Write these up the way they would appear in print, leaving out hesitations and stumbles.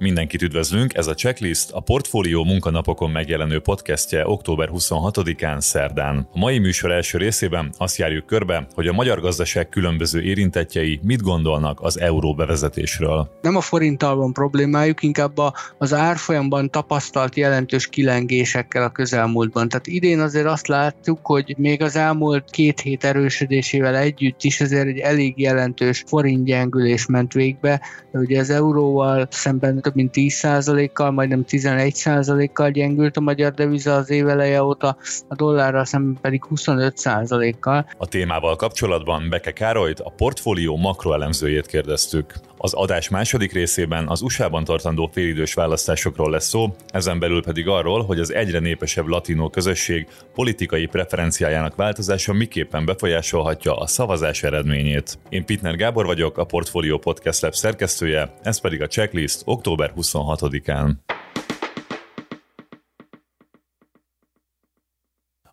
Mindenkit üdvözlünk, ez a Checklist, a Portfólió Munkanapokon megjelenő podcastje október 26-án szerdán. A mai műsor első részében azt járjuk körbe, hogy a magyar gazdaság különböző érintettjei mit gondolnak az euró bevezetésről. Nem a forinttal van problémájuk, inkább az árfolyamban tapasztalt jelentős kilengésekkel a közelmúltban. Tehát idén azért azt láttuk, hogy még az elmúlt két hét erősödésével együtt is azért egy elég jelentős forintgyengülés ment végbe. Ugye az euróval szemben több mint 10%-kal, majdnem 11%-kal gyengült a magyar deviza az év eleje óta, a dollárral szemben pedig 25%-kal. A témával kapcsolatban Beke Károlyt, a portfólió makroelemzőjét kérdeztük. Az adás második részében az USA-ban tartandó félidős választásokról lesz szó, ezen belül pedig arról, hogy az egyre népesebb latinó közösség politikai preferenciájának változása miképpen befolyásolhatja a szavazás eredményét. Én Pitner Gábor vagyok, a Portfolio Podcast Lab szerkesztője, ez pedig a Checklist október 26-án.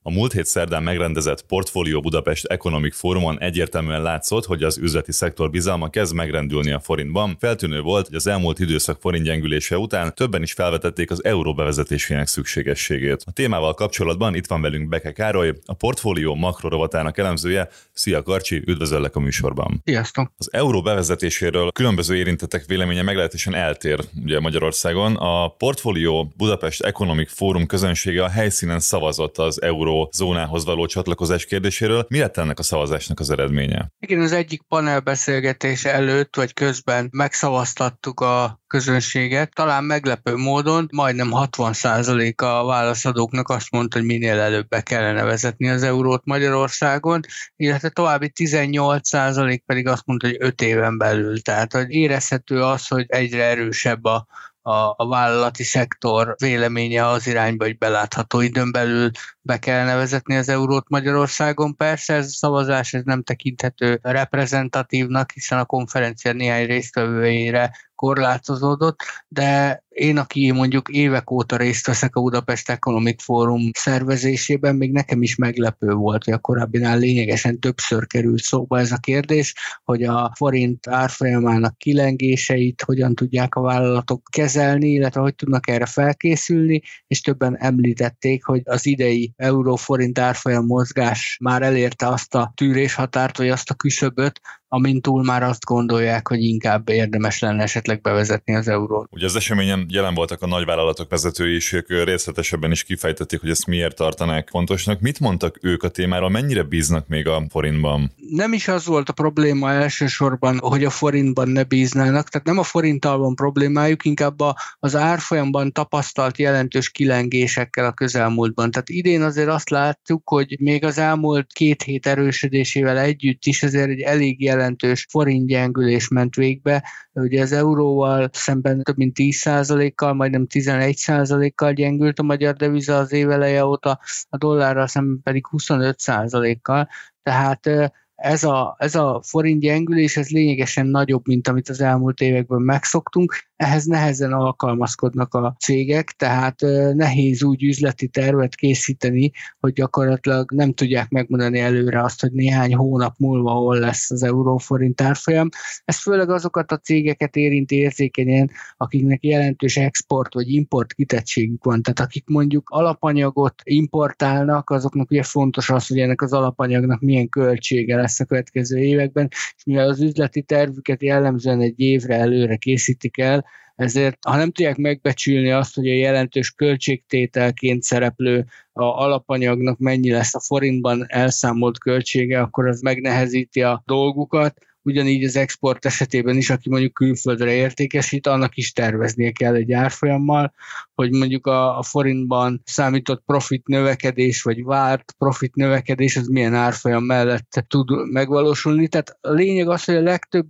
A múlt hét szerdán megrendezett Portfólió Budapest Ekonomik Fórumon egyértelműen látszott, hogy az üzleti szektor bizalma kezd megrendülni a forintban. Feltűnő volt, hogy az elmúlt időszak forintgyengülése után többen is felvetették az euró bevezetésének szükségességét. A témával kapcsolatban itt van velünk Beke Károly, a Portfólió makrorovatának elemzője. Szia Karcsi, üdvözöllek a műsorban. Sziasztok! Az euró bevezetéséről különböző érintettek véleménye meglehetősen eltér ugye Magyarországon. A Portfólió Budapest Ekonomik Fórum közönsége a helyszínen szavazott az euró zónához való csatlakozás kérdéséről. Mi lett ennek a szavazásnak az eredménye? Igen, az egyik panel beszélgetése előtt vagy közben megszavaztattuk a közönséget. Talán meglepő módon majdnem 60%-a a válaszadóknak azt mondta, hogy minél előbb be kellene vezetni az eurót Magyarországon, illetve további 18% pedig azt mondta, hogy 5 éven belül. Tehát hogy érezhető az, hogy egyre erősebb a vállalati szektor véleménye az irányba, hogy belátható időn belül be kellene vezetni az eurót Magyarországon. Persze ez a szavazás ez nem tekinthető reprezentatívnak, hiszen a konferencia néhány résztvevőjére korlátozódott, de én, aki mondjuk évek óta részt veszek a Budapest Economic Forum szervezésében, még nekem is meglepő volt, hogy a korábbinál lényegesen többször került szóba ez a kérdés, hogy a forint árfolyamának kilengéseit hogyan tudják a vállalatok kezelni, illetve hogy tudnak erre felkészülni, és többen említették, hogy az idei euró-forint árfolyam mozgás már elérte azt a tűréshatárt, vagy azt a küszöböt, amint túl már azt gondolják, hogy inkább érdemes lenne esetleg bevezetni az eurót. Ugye az eseményen jelen voltak a nagyvállalatok vezetői, és ők részletesebben is kifejtették, hogy ezt miért tartanák fontosnak. Mit mondtak ők a témáról, mennyire bíznak még a forintban? Nem is az volt a probléma elsősorban, hogy a forintban ne bíznának, tehát nem a forinttal van problémájuk, inkább az árfolyamban tapasztalt jelentős kilengésekkel a közelmúltban. Tehát idén azért azt láttuk, hogy még az elmúlt két hét erősödésével együtt is azért egy elég jelentős forintgyengülés ment végbe. Ugye az euróval szemben több mint 10%-kal, majdnem 11%-kal gyengült a magyar deviza az év eleje óta, a dollárral szemben pedig 25%-kal. Tehát ez a forintgyengülés ez lényegesen nagyobb, mint amit az elmúlt években megszoktunk. Ehhez nehezen alkalmazkodnak a cégek, tehát nehéz úgy üzleti tervet készíteni, hogy gyakorlatilag nem tudják megmondani előre azt, hogy néhány hónap múlva hol lesz az euró-forint árfolyam. Ez főleg azokat a cégeket érinti érzékenyen, akiknek jelentős export vagy import kitettségük van. Tehát akik mondjuk alapanyagot importálnak, azoknak ugye fontos az, hogy ennek az alapanyagnak milyen költsége lesz a következő években, és mivel az üzleti tervüket jellemzően egy évre előre készítik el, ezért, ha nem tudják megbecsülni azt, hogy a jelentős költségtételként szereplő alapanyagnak mennyi lesz a forintban elszámolt költsége, akkor az megnehezíti a dolgukat. Ugyanígy az export esetében is, aki mondjuk külföldre értékesít, annak is terveznie kell egy árfolyammal, hogy mondjuk a forintban számított profit növekedés, vagy várt profit növekedés, az milyen árfolyam mellett tud megvalósulni. Tehát a lényeg az, hogy a legtöbb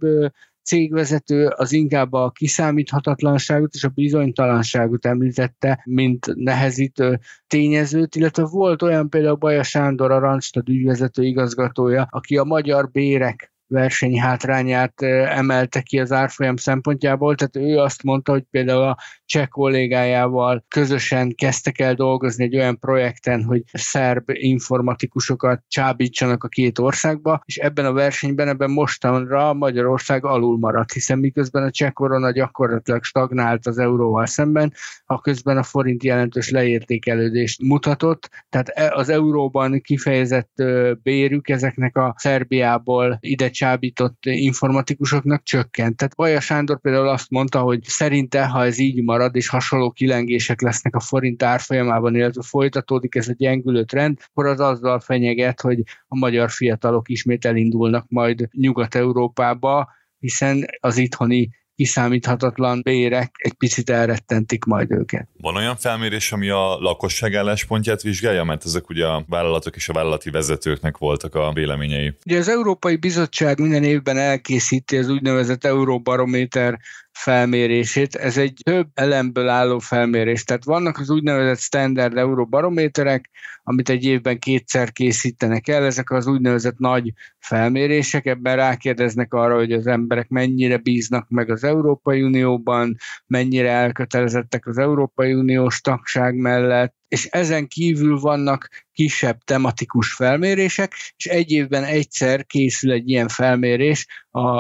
cégvezető az inkább a kiszámíthatatlanságot és a bizonytalanságot említette, mint nehezítő tényezőt, illetve volt olyan például Baja Sándor, a Randstad ügyvezető igazgatója, aki a magyar bérek versenyhátrányát emelte ki az árfolyam szempontjából, tehát ő azt mondta, hogy például a cseh kollégájával közösen kezdtek el dolgozni egy olyan projekten, hogy szerb informatikusokat csábítsanak a két országba, és ebben a versenyben, ebben mostanra Magyarország alul maradt, hiszen miközben a cseh korona gyakorlatilag stagnált az euróval szemben, a közben a forint jelentős leértékelődést mutatott, tehát az euróban kifejezett bérük ezeknek a Szerbiából ide csábított informatikusoknak csökkent. Tehát Baja Sándor például azt mondta, hogy szerinte, ha ez így marad, és hasonló kilengések lesznek a forint árfolyamában, illetve folytatódik ez a gyengülő trend, akkor az azzal fenyeget, hogy a magyar fiatalok ismét elindulnak majd Nyugat-Európába, hiszen az itthoni kiszámíthatatlan bérek egy picit elrettentik majd őket. Van olyan felmérés, ami a lakosság álláspontját vizsgálja? Mert ezek ugye a vállalatok és a vállalati vezetőknek voltak a véleményei. Ugye az Európai Bizottság minden évben elkészíti az úgynevezett Euróbarométer felmérését. Ez egy több elemből álló felmérés. Tehát vannak az úgynevezett standard euróbarométerek, amit egy évben kétszer készítenek el. Ezek az úgynevezett nagy felmérések. Ebben rákérdeznek arra, hogy az emberek mennyire bíznak meg az Európai Unióban, mennyire elkötelezettek az Európai Uniós tagság mellett, és ezen kívül vannak kisebb tematikus felmérések, és egy évben egyszer készül egy ilyen felmérés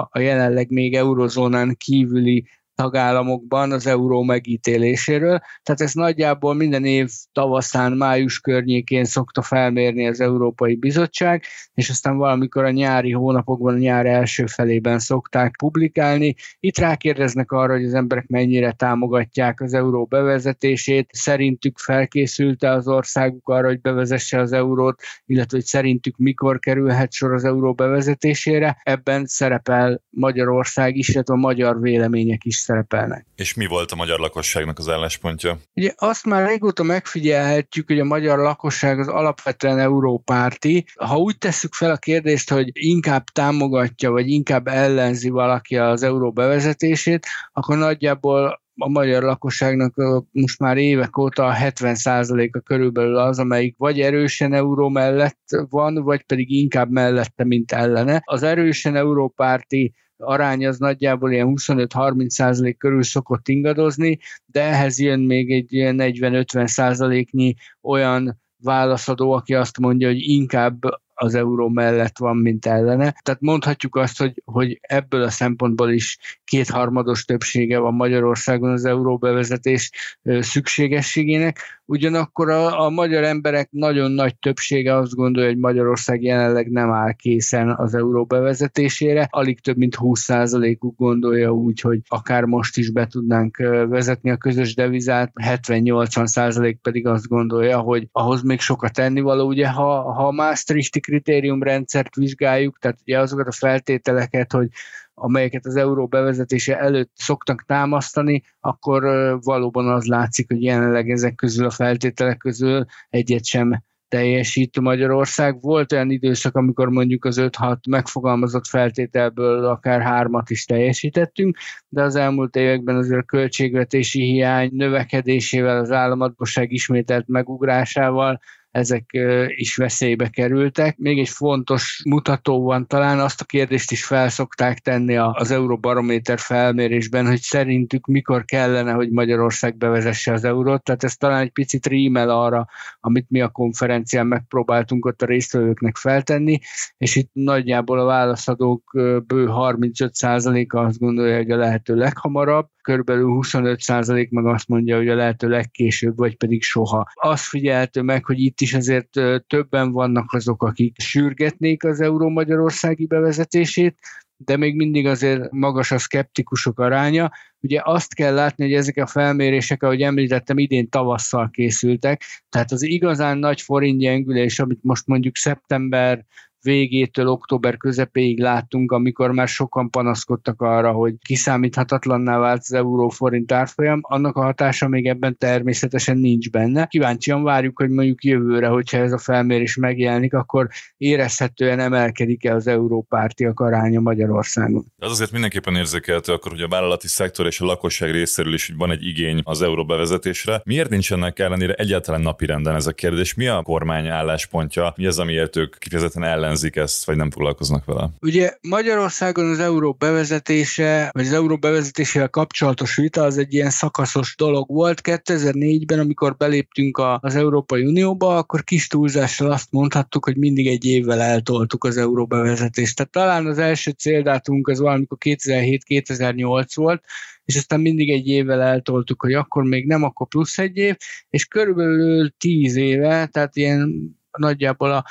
a jelenleg még eurozónán kívüli tagállamokban az euró megítéléséről. Tehát ez nagyjából minden év tavaszán, május környékén szokta felmérni az Európai Bizottság, és aztán valamikor a nyári hónapokban, a nyár első felében szokták publikálni. Itt rákérdeznek arra, hogy az emberek mennyire támogatják az euró bevezetését, szerintük felkészült-e az országuk arra, hogy bevezesse az eurót, illetve hogy szerintük mikor kerülhet sor az euró bevezetésére. Ebben szerepel Magyarország is, illetve a magyar vélemények is szerepelnek. És mi volt a magyar lakosságnak az álláspontja? Ugye azt már régóta megfigyelhetjük, hogy a magyar lakosság az alapvetően európárti. Ha úgy tesszük fel a kérdést, hogy inkább támogatja, vagy inkább ellenzi valaki az euró bevezetését, akkor nagyjából a magyar lakosságnak most már évek óta a 70%-a körülbelül az, amelyik vagy erősen euró mellett van, vagy pedig inkább mellette, mint ellene. Az erősen európárti arány az nagyjából ilyen 25-30% körül szokott ingadozni, de ehhez jön még egy 40-50%-nyi olyan válaszadó, aki azt mondja, hogy inkább az euró mellett van, mint ellene. Tehát mondhatjuk azt, hogy ebből a szempontból is kétharmados többsége van Magyarországon az euró bevezetés szükségességének. Ugyanakkor a magyar emberek nagyon nagy többsége azt gondolja, hogy Magyarország jelenleg nem áll készen az euró bevezetésére. Alig több mint 20%-uk gondolja úgy, hogy akár most is be tudnánk vezetni a közös devizát, 70-80% pedig azt gondolja, hogy ahhoz még sokat tennivaló. Ugye, ha a Maastrichti kritériumrendszert vizsgáljuk, tehát ugye azokat a feltételeket, hogy amelyeket az euró bevezetése előtt szoktak támasztani, akkor valóban az látszik, hogy jelenleg ezek közül, a feltételek közül egyet sem teljesít Magyarország. Volt olyan időszak, amikor mondjuk az 5-6 megfogalmazott feltételből akár 3-at is teljesítettünk, de az elmúlt években azért a költségvetési hiány növekedésével, az államadósság ismételt megugrásával ezek is veszélybe kerültek. Még egy fontos mutató van talán, azt a kérdést is fel szokták tenni az Euróbarométer felmérésben, hogy szerintük mikor kellene, hogy Magyarország bevezesse az eurót. Tehát ez talán egy picit rímel arra, amit mi a konferencián megpróbáltunk ott a résztvevőknek feltenni, és itt nagyjából a válaszadók bő 35%-a azt gondolja, hogy a lehető leghamarabb, körülbelül 25% meg azt mondja, hogy a lehető legkésőbb, vagy pedig soha. Azt figyelhető meg, hogy itt is azért többen vannak azok, akik sürgetnék az euró magyarországi bevezetését, de még mindig azért magas a szkeptikusok aránya. Ugye azt kell látni, hogy ezek a felmérések, ahogy említettem, idén tavasszal készültek, tehát az igazán nagy forintgyengülés, amit most mondjuk szeptember végétől október közepéig láttunk, amikor már sokan panaszkodtak arra, hogy kiszámíthatatlanná vált az euró-forint árfolyam, annak a hatása még ebben természetesen nincs benne. Kíváncsian várjuk, hogy mondjuk jövőre, hogyha ez a felmérés megjelenik, akkor érezhetően emelkedik-e az európártiak aránya Magyarországon. Az azért mindenképpen érzékelhető akkor, hogy a vállalati szektor és a lakosság részéről is van egy igény az euró bevezetésre. Miért nincsenek ellenére egyáltalán napirenden ez a kérdés? Mi a kormány álláspontja? Mi az, amiért ők kifejezetten ellen ellenzik ezt, vagy nem foglalkoznak vele? Ugye Magyarországon az euró bevezetése, vagy az euró bevezetésével kapcsolatos vita az egy ilyen szakaszos dolog volt. 2004-ben, amikor beléptünk az Európai Unióba, akkor kis túlzással azt mondhattuk, hogy mindig egy évvel eltoltuk az euró bevezetést. Tehát talán az első céldátunk az valamikor 2007-2008 volt, és aztán mindig egy évvel eltoltuk, hogy akkor még nem, akkor plusz egy év, és körülbelül 10 éve, tehát ilyen nagyjából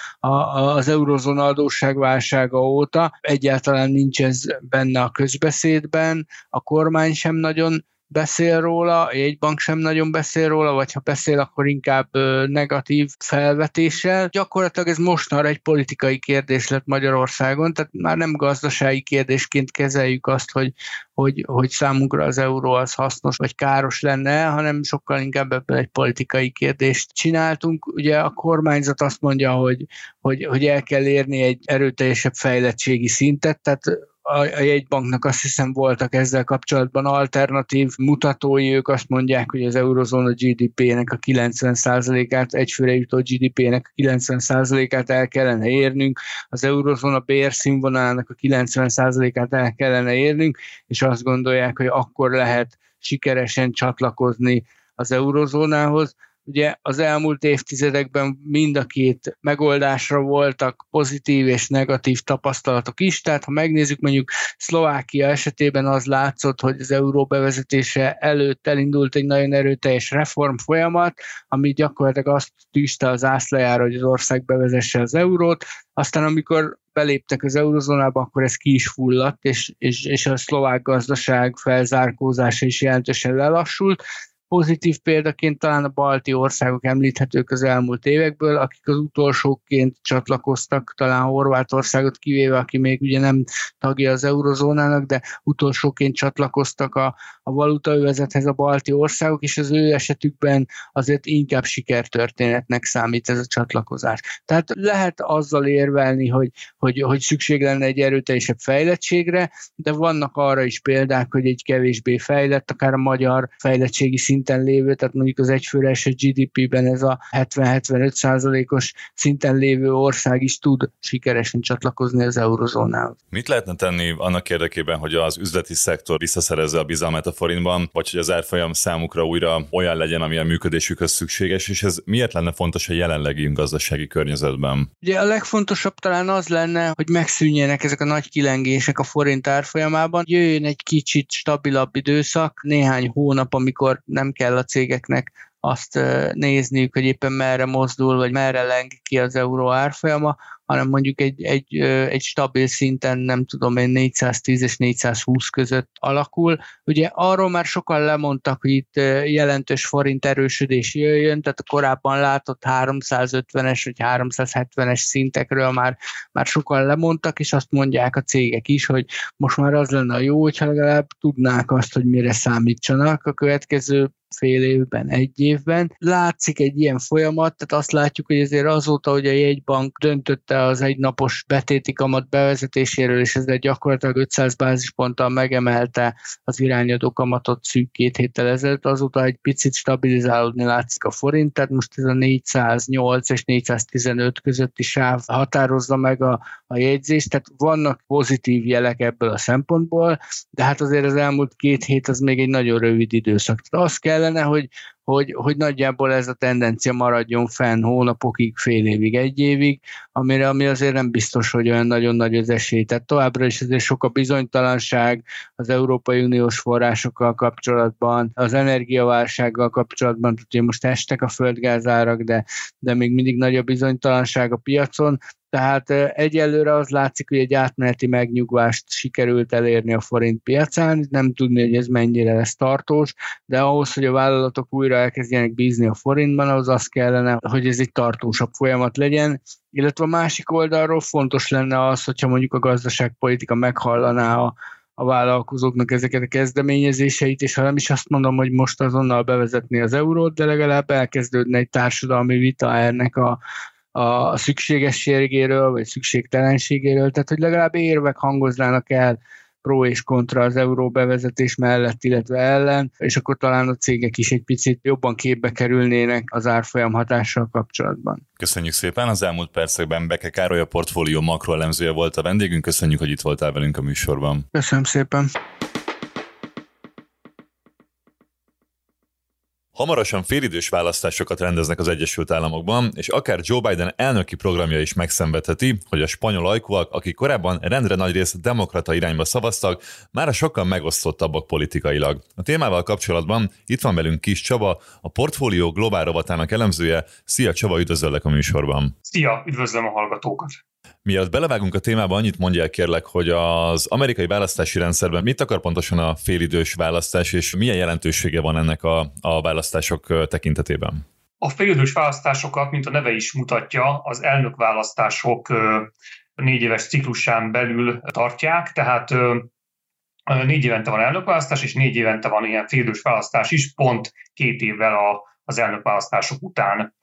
az eurozóna adósságválsága óta egyáltalán nincs ez benne a közbeszédben, a kormány sem nagyon beszél róla, a jegybank sem nagyon beszél róla, vagy ha beszél, akkor inkább negatív felvetéssel. Gyakorlatilag ez mostanra egy politikai kérdés lett Magyarországon, tehát már nem gazdasági kérdésként kezeljük azt, hogy számunkra az euró az hasznos vagy káros lenne, hanem sokkal inkább ebből egy politikai kérdést csináltunk. Ugye a kormányzat azt mondja, hogy el kell érni egy erőteljesebb fejlettségi szintet, tehát a jegybanknak azt hiszem voltak ezzel kapcsolatban alternatív mutatói, ők azt mondják, hogy az eurozóna GDP-nek a 90%-át, egyfőre jutó GDP-nek a 90%-át el kellene érnünk, az eurozóna bérszínvonalának a 90%-át el kellene érnünk, és azt gondolják, hogy akkor lehet sikeresen csatlakozni az eurozónához. Ugye az elmúlt évtizedekben mind a két megoldásra voltak pozitív és negatív tapasztalatok is, tehát ha megnézzük, mondjuk Szlovákia esetében az látszott, hogy az euró bevezetése előtt elindult egy nagyon erőteljes reform folyamat, ami gyakorlatilag azt tűzte az zászlajára, hogy az ország bevezesse az eurót, aztán amikor beléptek az eurozónába, akkor ez ki is fulladt, és a szlovák gazdaság felzárkózása is jelentősen lelassult. Pozitív példaként talán a balti országok említhetők az elmúlt évekből, akik az utolsóként csatlakoztak, talán Horvátországot kivéve, aki még ugye nem tagja az eurozónának, de utolsóként csatlakoztak a valutaövezethez a balti országok, és az ő esetükben azért inkább sikertörténetnek számít ez a csatlakozás. Tehát lehet azzal érvelni, hogy szükség lenne egy erőteljesebb fejlettségre, de vannak arra is példák, hogy egy kevésbé fejlett, akár a magyar fejlettségi szinten lévő, tehát mondjuk az egyfőre eső GDP-ben ez a 70-75%-os szinten lévő ország is tud sikeresen csatlakozni az eurozónához. Mit lehetne tenni annak érdekében, hogy az üzleti szektor visszaszerezze a bizalmát a forintban, vagy hogy az árfolyam számukra újra olyan legyen, ami a működésükhöz szükséges, és ez miért lenne fontos a jelenlegi gazdasági környezetben? Ugye a legfontosabb talán az lenne, hogy megszűnjenek ezek a nagy kilengések a forint árfolyamában, jöjjön egy kicsit stabilabb időszak, néhány hónap, amikor nem kell a cégeknek azt nézniük, hogy éppen merre mozdul, vagy merre leng ki az euró árfolyama, hanem mondjuk egy stabil szinten, nem tudom én, 410 és 420 között alakul. Ugye arról már sokan lemondtak, hogy itt jelentős forint erősödés jöjjön, tehát a korábban látott 350-es vagy 370-es szintekről már sokan lemondtak, és azt mondják a cégek is, hogy most már az lenne a jó, hogyha legalább tudnák azt, hogy mire számítsanak a következő fél évben, egy évben. Látszik egy ilyen folyamat, tehát azt látjuk, hogy azért azóta, hogy a jegybank döntötte az egynapos betéti kamat bevezetéséről, és ezzel gyakorlatilag 500 bázisponttal megemelte az irányadó kamatot szűk 2 héttel ezelőtt, azóta egy picit stabilizálódni látszik a forint, tehát most ez a 408 és 415 közötti sáv határozza meg a jegyzést, tehát vannak pozitív jelek ebből a szempontból, de hát azért az elmúlt 2 hét az még egy nagyon rövid időszak. Tehát azt kell hogy nagyjából ez a tendencia maradjon fenn hónapokig, fél évig, egy évig, ami azért nem biztos, hogy olyan nagyon nagy az esély. Tehát továbbra is azért sok a bizonytalanság az Európai Uniós forrásokkal kapcsolatban, az energiaválsággal kapcsolatban, tehát most estek a földgázárak, de még mindig nagy a bizonytalanság a piacon. Tehát egyelőre az látszik, hogy egy átmeneti megnyugvást sikerült elérni a forint piacán, nem tudni, hogy ez mennyire lesz tartós, de ahhoz, hogy a vállalatok újra elkezdjenek bízni a forintban, ahhoz az kellene, hogy ez egy tartósabb folyamat legyen, illetve a másik oldalról fontos lenne az, hogyha mondjuk a gazdaságpolitika meghallaná a vállalkozóknak ezeket a kezdeményezéseit, és ha nem is azt mondom, hogy most azonnal bevezetni az eurót, de legalább elkezdődne egy társadalmi vita ennek a szükségességéről, vagy szükségtelenségéről, tehát hogy legalább érvek hangoznának el pro és kontra az euró bevezetés mellett, illetve ellen, és akkor talán a cégek is egy picit jobban képbe kerülnének az árfolyam hatással kapcsolatban. Köszönjük szépen, az elmúlt percekben Beke Károly, a Portfólió makroelemzője volt a vendégünk, köszönjük, hogy itt voltál velünk a műsorban. Köszönöm szépen. Hamarosan félidős választásokat rendeznek az Egyesült Államokban, és akár Joe Biden elnöki programja is megszenvedheti, hogy a spanyol ajkúak, akik korábban rendre nagy részt demokrata irányba szavaztak, mára sokkal megosztottabbak politikailag. A témával kapcsolatban itt van velünk Kiss Csaba, a Portfólió Globál rovatának elemzője. Szia Csaba, üdvözöllek a műsorban! Szia, üdvözlöm a hallgatókat! Mielőtt belevágunk a témába, annyit mondjál kérlek, hogy az amerikai választási rendszerben mit akar pontosan a félidős választás, és milyen jelentősége van ennek a választások tekintetében? A félidős választásokat, mint a neve is mutatja, az elnökválasztások 4 éves ciklusán belül tartják, tehát 4 évente van elnökválasztás, és 4 évente van ilyen félidős választás is, pont 2 évvel az elnökválasztások után,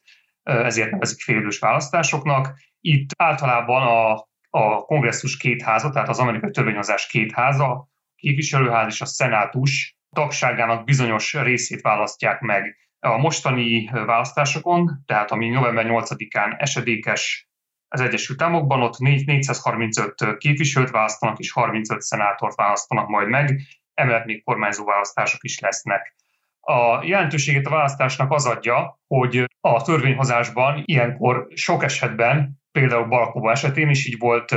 ezért nevezik félidős választásoknak. Itt általában a kongresszus 2 háza, tehát az amerikai törvényhozás 2 háza, a képviselőház és a szenátus tagságának bizonyos részét választják meg. A mostani választásokon, tehát ami november 8-án esedékes az Egyesült Államokban, ott 435 képviselőt választanak és 35 szenátort választanak majd meg, emellett még kormányzó választások is lesznek. A jelentőségét a választásnak az adja, hogy a törvényhozásban ilyenkor sok esetben, például Barack Obama esetén is így volt,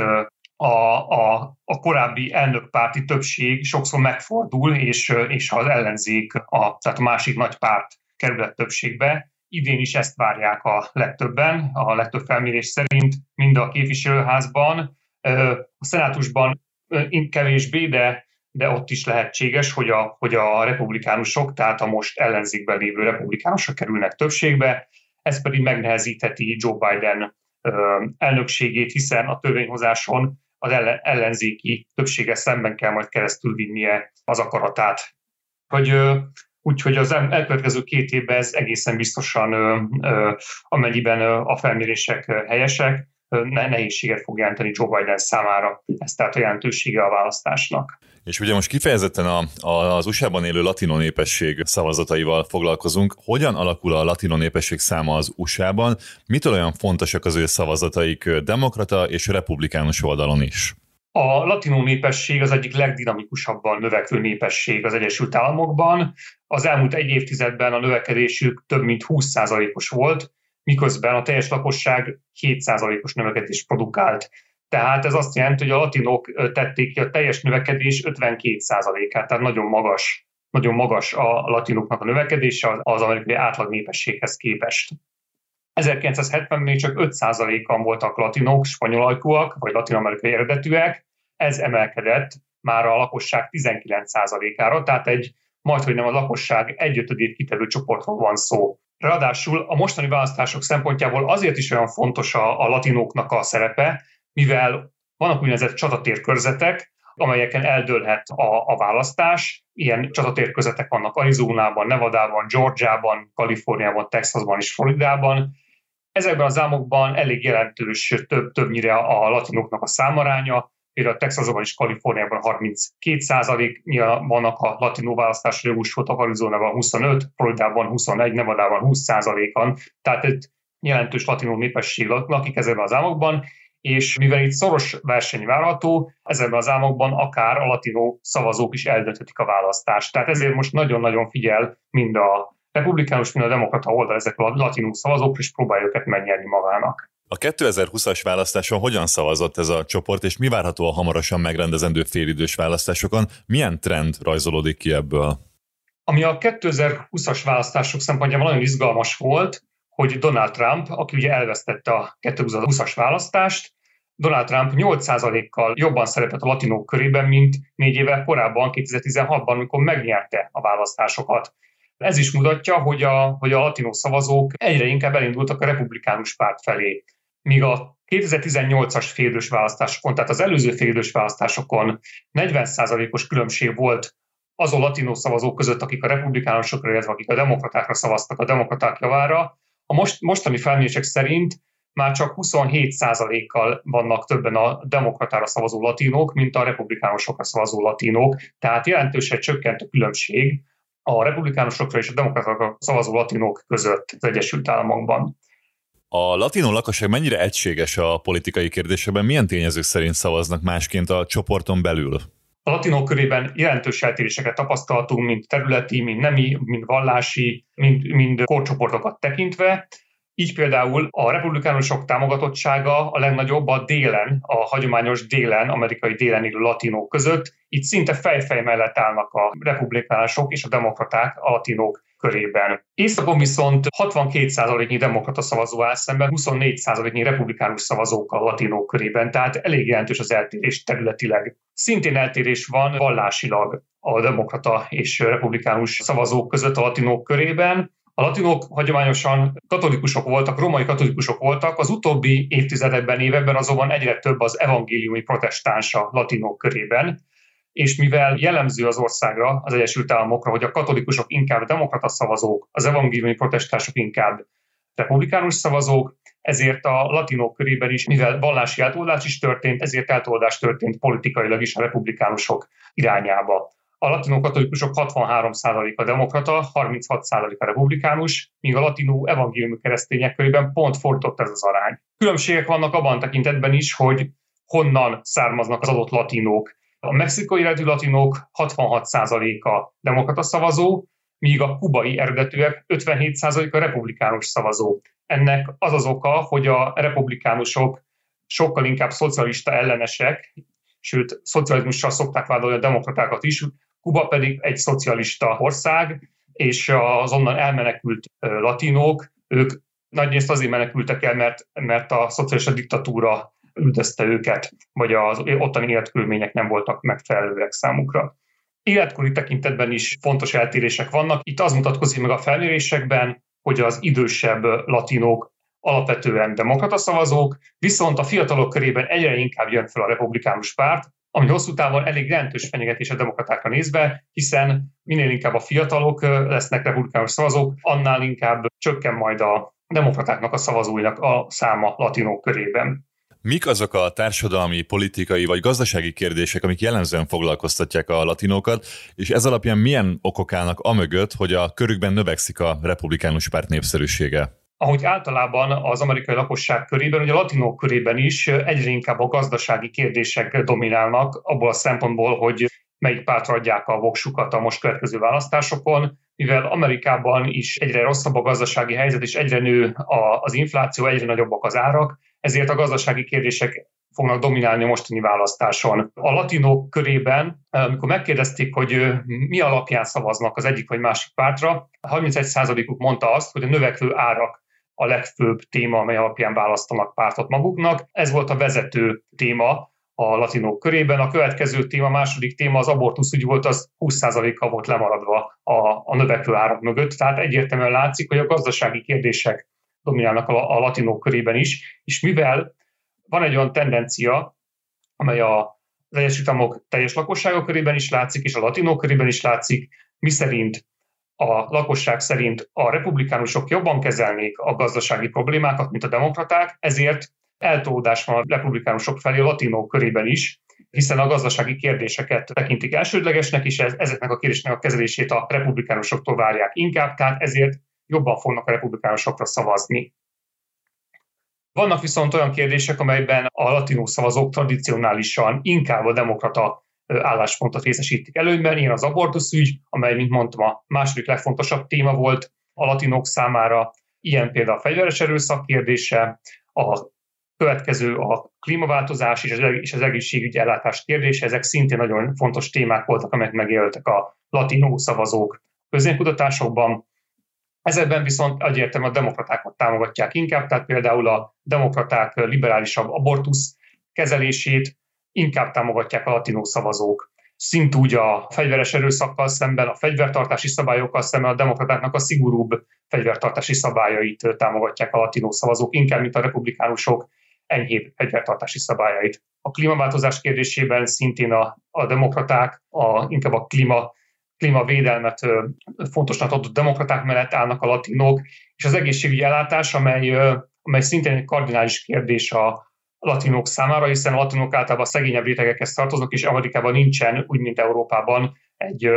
a korábbi elnökpárti többség sokszor megfordul, és az ellenzék, tehát a másik nagy párt kerület többségbe. Idén is ezt várják a legtöbben, a legtöbb felmérés szerint, mind a képviselőházban, a szenátusban kevésbé, de ott is lehetséges, hogy a republikánusok, tehát a most ellenzékben lévő republikánusok kerülnek többségbe, ez pedig megnehezítheti Joe Biden elnökségét, hiszen a törvényhozáson az ellenzéki többsége szemben kell majd keresztül vinnie az akaratát. Úgyhogy az elkövetkező 2 évben ez egészen biztosan, amennyiben a felmérések helyesek, nehézséget fog jelenteni Joe Biden számára. Ez tehát a jelentősége a választásnak. És ugye most kifejezetten az USA-ban élő latino népesség szavazataival foglalkozunk. Hogyan alakul a latino népesség száma az USA-ban? Mitől olyan fontosak az ő szavazataik demokrata és republikánus oldalon is? A latino népesség az egyik legdinamikusabban növekvő népesség az Egyesült Államokban. Az elmúlt 1 évtizedben a növekedésük több mint 20%-os volt, miközben a teljes lakosság 7%-os növekedést produkált. Tehát ez azt jelenti, hogy a latinok tették ki a teljes növekedés 52%-át, tehát nagyon magas a latinoknak a növekedése az amerikai átlag népességhez képest. 1970-ben még csak 5%-an voltak latinok, spanyol ajkúak vagy latin-amerikai eredetűek, ez emelkedett már a lakosság 19%-ára, tehát majdhogynem a lakosság 1/5-ét kitevő csoportról van szó. Ráadásul a mostani választások szempontjából azért is olyan fontos a latinoknak a szerepe, mivel vannak úgynevezett csatatérkörzetek, amelyeken eldőlhet a választás. Ilyen csatatérkörzetek vannak Arizonában, Nevadában, Georgiában, Kaliforniában, Texasban és Floridában. Ezekben az államokban elég jelentős többnyire a latinoknak a számaránya, például Texasban és Kaliforniában 32%-nyian vannak a latinó választásra jogosultak, Arizonában 25%, Floridában 21%, Nevadában 20%-an, tehát egy jelentős latinó népesség lakik ezekben az államokban, és mivel itt szoros verseny várható, ezekben az államokban akár a latinó szavazók is eldönthetik a választást. Tehát ezért most nagyon-nagyon figyel mind a republikánus, mind a demokrata oldal ezek a latinó szavazók, és próbálja őket megnyerni magának. A 2020-as választáson hogyan szavazott ez a csoport, és mi várható a hamarosan megrendezendő félidős választásokon? Milyen trend rajzolódik ki ebből? Ami a 2020-as választások szempontjából nagyon izgalmas volt, hogy Donald Trump, aki ugye elvesztette a 2020-as választást, Donald Trump 8%-kal jobban szerepelt a latinók körében, mint 4 évvel korábban, 2016-ban, amikor megnyerte a választásokat. Ez is mutatja, hogy a latinó szavazók egyre inkább elindultak a republikánus párt felé. Míg a 2018-as félidős választásokon, tehát az előző félidős választásokon 40%-os különbség volt azon latinó szavazók között, akik a republikánusokra, illetve akik a demokratákra szavaztak a demokraták javára. A mostani felmérések szerint már csak 27%-kal vannak többen a demokratára szavazó latinok, mint a republikánusokra szavazó latinok, tehát jelentősen csökkent a különbség a republikánusokra és a demokratára szavazó latinok között az Egyesült Államokban. A latinó lakosság mennyire egységes a politikai kérdésekben? Milyen tényezők szerint szavaznak másként a csoporton belül? A latinók körében jelentős eltéréseket tapasztaltunk, mind területi, mind nemi, mind vallási, mind korcsoportokat tekintve. Így például a republikánusok támogatottsága a legnagyobb a délen, a hagyományos délen, amerikai délen élő latinók között. Itt szinte fejfej mellett állnak a republikánusok és a demokraták a latinók körében. Északon viszont 62%-nyi demokrata szavazó áll szemben, 24%-nyi republikánus szavazók a latinók körében, tehát elég jelentős az eltérés területileg. Szintén eltérés van vallásilag a demokrata és republikánus szavazók között a latinók körében. A latinok hagyományosan katolikusok voltak, római katolikusok voltak, az utóbbi évtizedekben, években azonban egyre több az evangéliumi protestáns a latinok körében, és mivel jellemző az országra, az Egyesült Államokra, hogy a katolikusok inkább demokrata szavazók, az evangéliumi protestánsok inkább republikánus szavazók, ezért a latinok körében is, mivel vallási eltoldás is történt, ezért eltoldás történt politikailag is a republikánusok irányába. A latinó katolikusok 63%-a demokrata, 36%-a republikánus, míg a latinó evangéliumi keresztények körében pont fordított ez az arány. Különbségek vannak abban tekintetben is, hogy honnan származnak az adott latinók. A mexikai eredetű latinók 66%-a demokrata szavazó, míg a kubai eredetűek 57%-a republikánus szavazó. Ennek az az oka, hogy a republikánusok sokkal inkább szocialista ellenesek, sőt, szocializmussal szokták vádolni a demokratákat is, Kuba pedig egy szocialista ország, és az onnan elmenekült latinók, ők nagyrészt azért menekültek el, mert a szocialista diktatúra üldözte őket, vagy az ottani életkörülmények nem voltak megfelelőek számukra. Életkori tekintetben is fontos eltérések vannak. Itt az mutatkozik meg a felmérésekben, hogy az idősebb latinók alapvetően demokrata szavazók, viszont a fiatalok körében egyre inkább jön fel a republikánus párt, ami hosszú távon elég jelentős fenyegetés a demokratákra nézve, hiszen minél inkább a fiatalok lesznek republikánus szavazók, annál inkább csökken majd a demokratáknak a szavazóinak a száma latinók körében. Mik azok a társadalmi, politikai vagy gazdasági kérdések, amik jellemzően foglalkoztatják a latinókat, és ez alapján milyen okok állnak amögött, hogy a körükben növekszik a republikánus párt népszerűsége? Ahogy általában az amerikai lakosság körében, ugye a latinók körében is egyre inkább a gazdasági kérdések dominálnak, abból a szempontból, hogy melyik pártra adják a voksukat a most következő választásokon, mivel Amerikában is egyre rosszabb a gazdasági helyzet, és egyre nő az infláció, egyre nagyobbak az árak, ezért a gazdasági kérdések fognak dominálni a mostani választáson. A latinók körében, amikor megkérdezték, hogy mi alapján szavaznak az egyik vagy másik pártra, 31%-uk mondta azt, hogy a növekvő árak a legfőbb téma, amely alapján választanak pártot maguknak. Ez volt a vezető téma a latinók körében. A következő téma, második téma az abortuszügy volt, az 20%-kal volt lemaradva a növekvő árak mögött. Tehát egyértelműen látszik, hogy a gazdasági kérdések dominálnak a latinók körében is, és mivel van egy olyan tendencia, amely az Egyesült Államok teljes lakosságok körében is látszik, és a latinók körében is látszik, miszerint a lakosság szerint a republikánusok jobban kezelnék a gazdasági problémákat, mint a demokraták, ezért eltolódás van a republikánusok felé a latinók körében is, hiszen a gazdasági kérdéseket tekintik elsődlegesnek, és ezeknek a kérdéseknek a kezelését a republikánusoktól várják inkább, tehát ezért jobban fognak a republikánusokra szavazni. Vannak viszont olyan kérdések, amelyben a latinó szavazók tradicionálisan inkább a demokrata álláspontot részesítik előnyben, ilyen az abortuszügy, amely, mint mondtam, a második legfontosabb téma volt a latinok számára, ilyen például a fegyveres erőszak kérdése, a következő a klímaváltozás és az egészségügyi ellátás kérdése, ezek szintén nagyon fontos témák voltak, amelyek megjelöltek a latinó szavazók közvéleménykutatásokban. Ezekben viszont egyértelműen a demokratákat támogatják inkább, tehát például a demokraták liberálisabb abortusz kezelését inkább támogatják a latinó szavazók. Szintúgy a fegyveres erőszakkal szemben, a fegyvertartási szabályokkal szemben a demokratáknak a szigorúbb fegyvertartási szabályait támogatják a latinó szavazók, inkább, mint a republikánusok enyhébb fegyvertartási szabályait. A klímaváltozás kérdésében szintén a demokraták inkább a klímavédelmet fontosnak adott demokraták mellett állnak a latinók, és az egészségügyi ellátás, amely amely szintén egy kardinális kérdés a latinok számára, hiszen a latinok általában szegényebb rétegekhez tartoznak, és Amerikában nincsen, úgy mint Európában, egy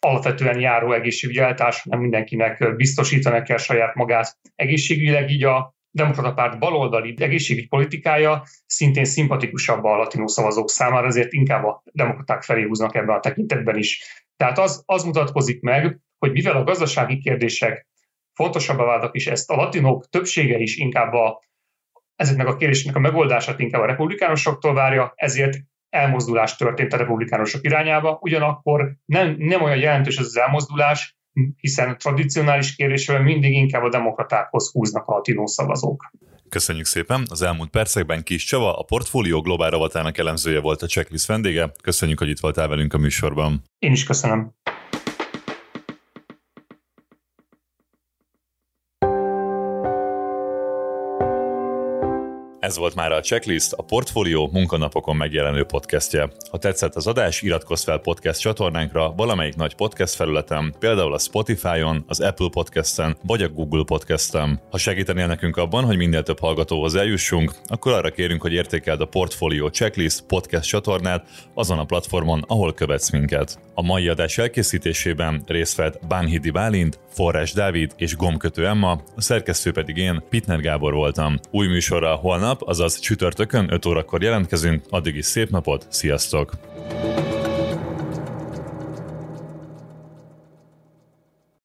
alapvetően járó egészségügyi ellátás, hanem mindenkinek biztosítanak kell saját magát egészségügyileg, így a Demokrata Párt baloldali egészségügyi politikája szintén szimpatikusabb a latinó szavazók számára, ezért inkább a demokraták felé húznak ebben a tekintetben is. Tehát az mutatkozik meg, hogy mivel a gazdasági kérdések fontosabbá váltak, és ezt a latinók többsége is inkább ezeknek a kérdéseknek a megoldását inkább a republikánusoktól várja, ezért elmozdulás történt a republikánusok irányába, ugyanakkor nem olyan jelentős ez az elmozdulás, hiszen a tradicionális kérdésben mindig inkább a demokratákhoz húznak a latinó szavazók. Köszönjük szépen! Az elmúlt percekben Kiss Csaba, a Portfólió Globál rovatának elemzője volt a Checklist vendége. Köszönjük, hogy itt voltál velünk a műsorban. Én is köszönöm. Ez volt már a Checklist, a Portfólió munkanapokon megjelenő podcastje. Ha tetszett az adás, iratkozz fel podcast csatornánkra valamelyik nagy podcast felületen, például a Spotify-on, az Apple Podcasten vagy a Google Podcasten. Ha segítenél nekünk abban, hogy minél több hallgatóhoz eljussunk, akkor arra kérünk, hogy értékeld a Portfólió Checklist podcast csatornát azon a platformon, ahol követsz minket. A mai adás elkészítésében részt vett Bánhidi Bálint, Forrás Dávid és Gombkötő Emma, a szerkesztő pedig én, Pitner Gábor voltam. Új műsorra holnap, azaz csütörtökön 5 órakor jelentkezünk, addig is szép napot, sziasztok!